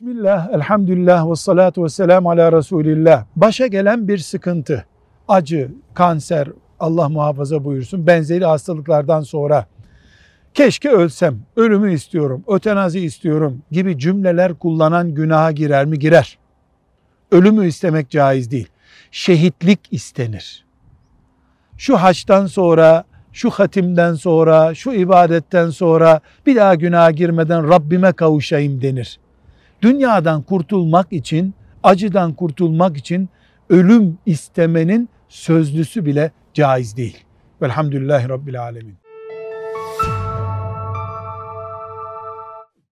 Bismillah, elhamdülillah ve salatu ve selamu ala Resulillah. Başa gelen bir sıkıntı, acı, kanser, Allah muhafaza buyursun, benzeri hastalıklardan sonra keşke ölsem, ölümü istiyorum, ötenazi istiyorum gibi cümleler kullanan günaha girer mi? Girer. Ölümü istemek caiz değil. Şehitlik istenir. Şu haçtan sonra, şu hatimden sonra, şu ibadetten sonra bir daha günaha girmeden Rabbime kavuşayım denir. Dünyadan kurtulmak için, acıdan kurtulmak için ölüm istemenin sözlüsü bile caiz değil. Velhamdülillahi Rabbil Alemin.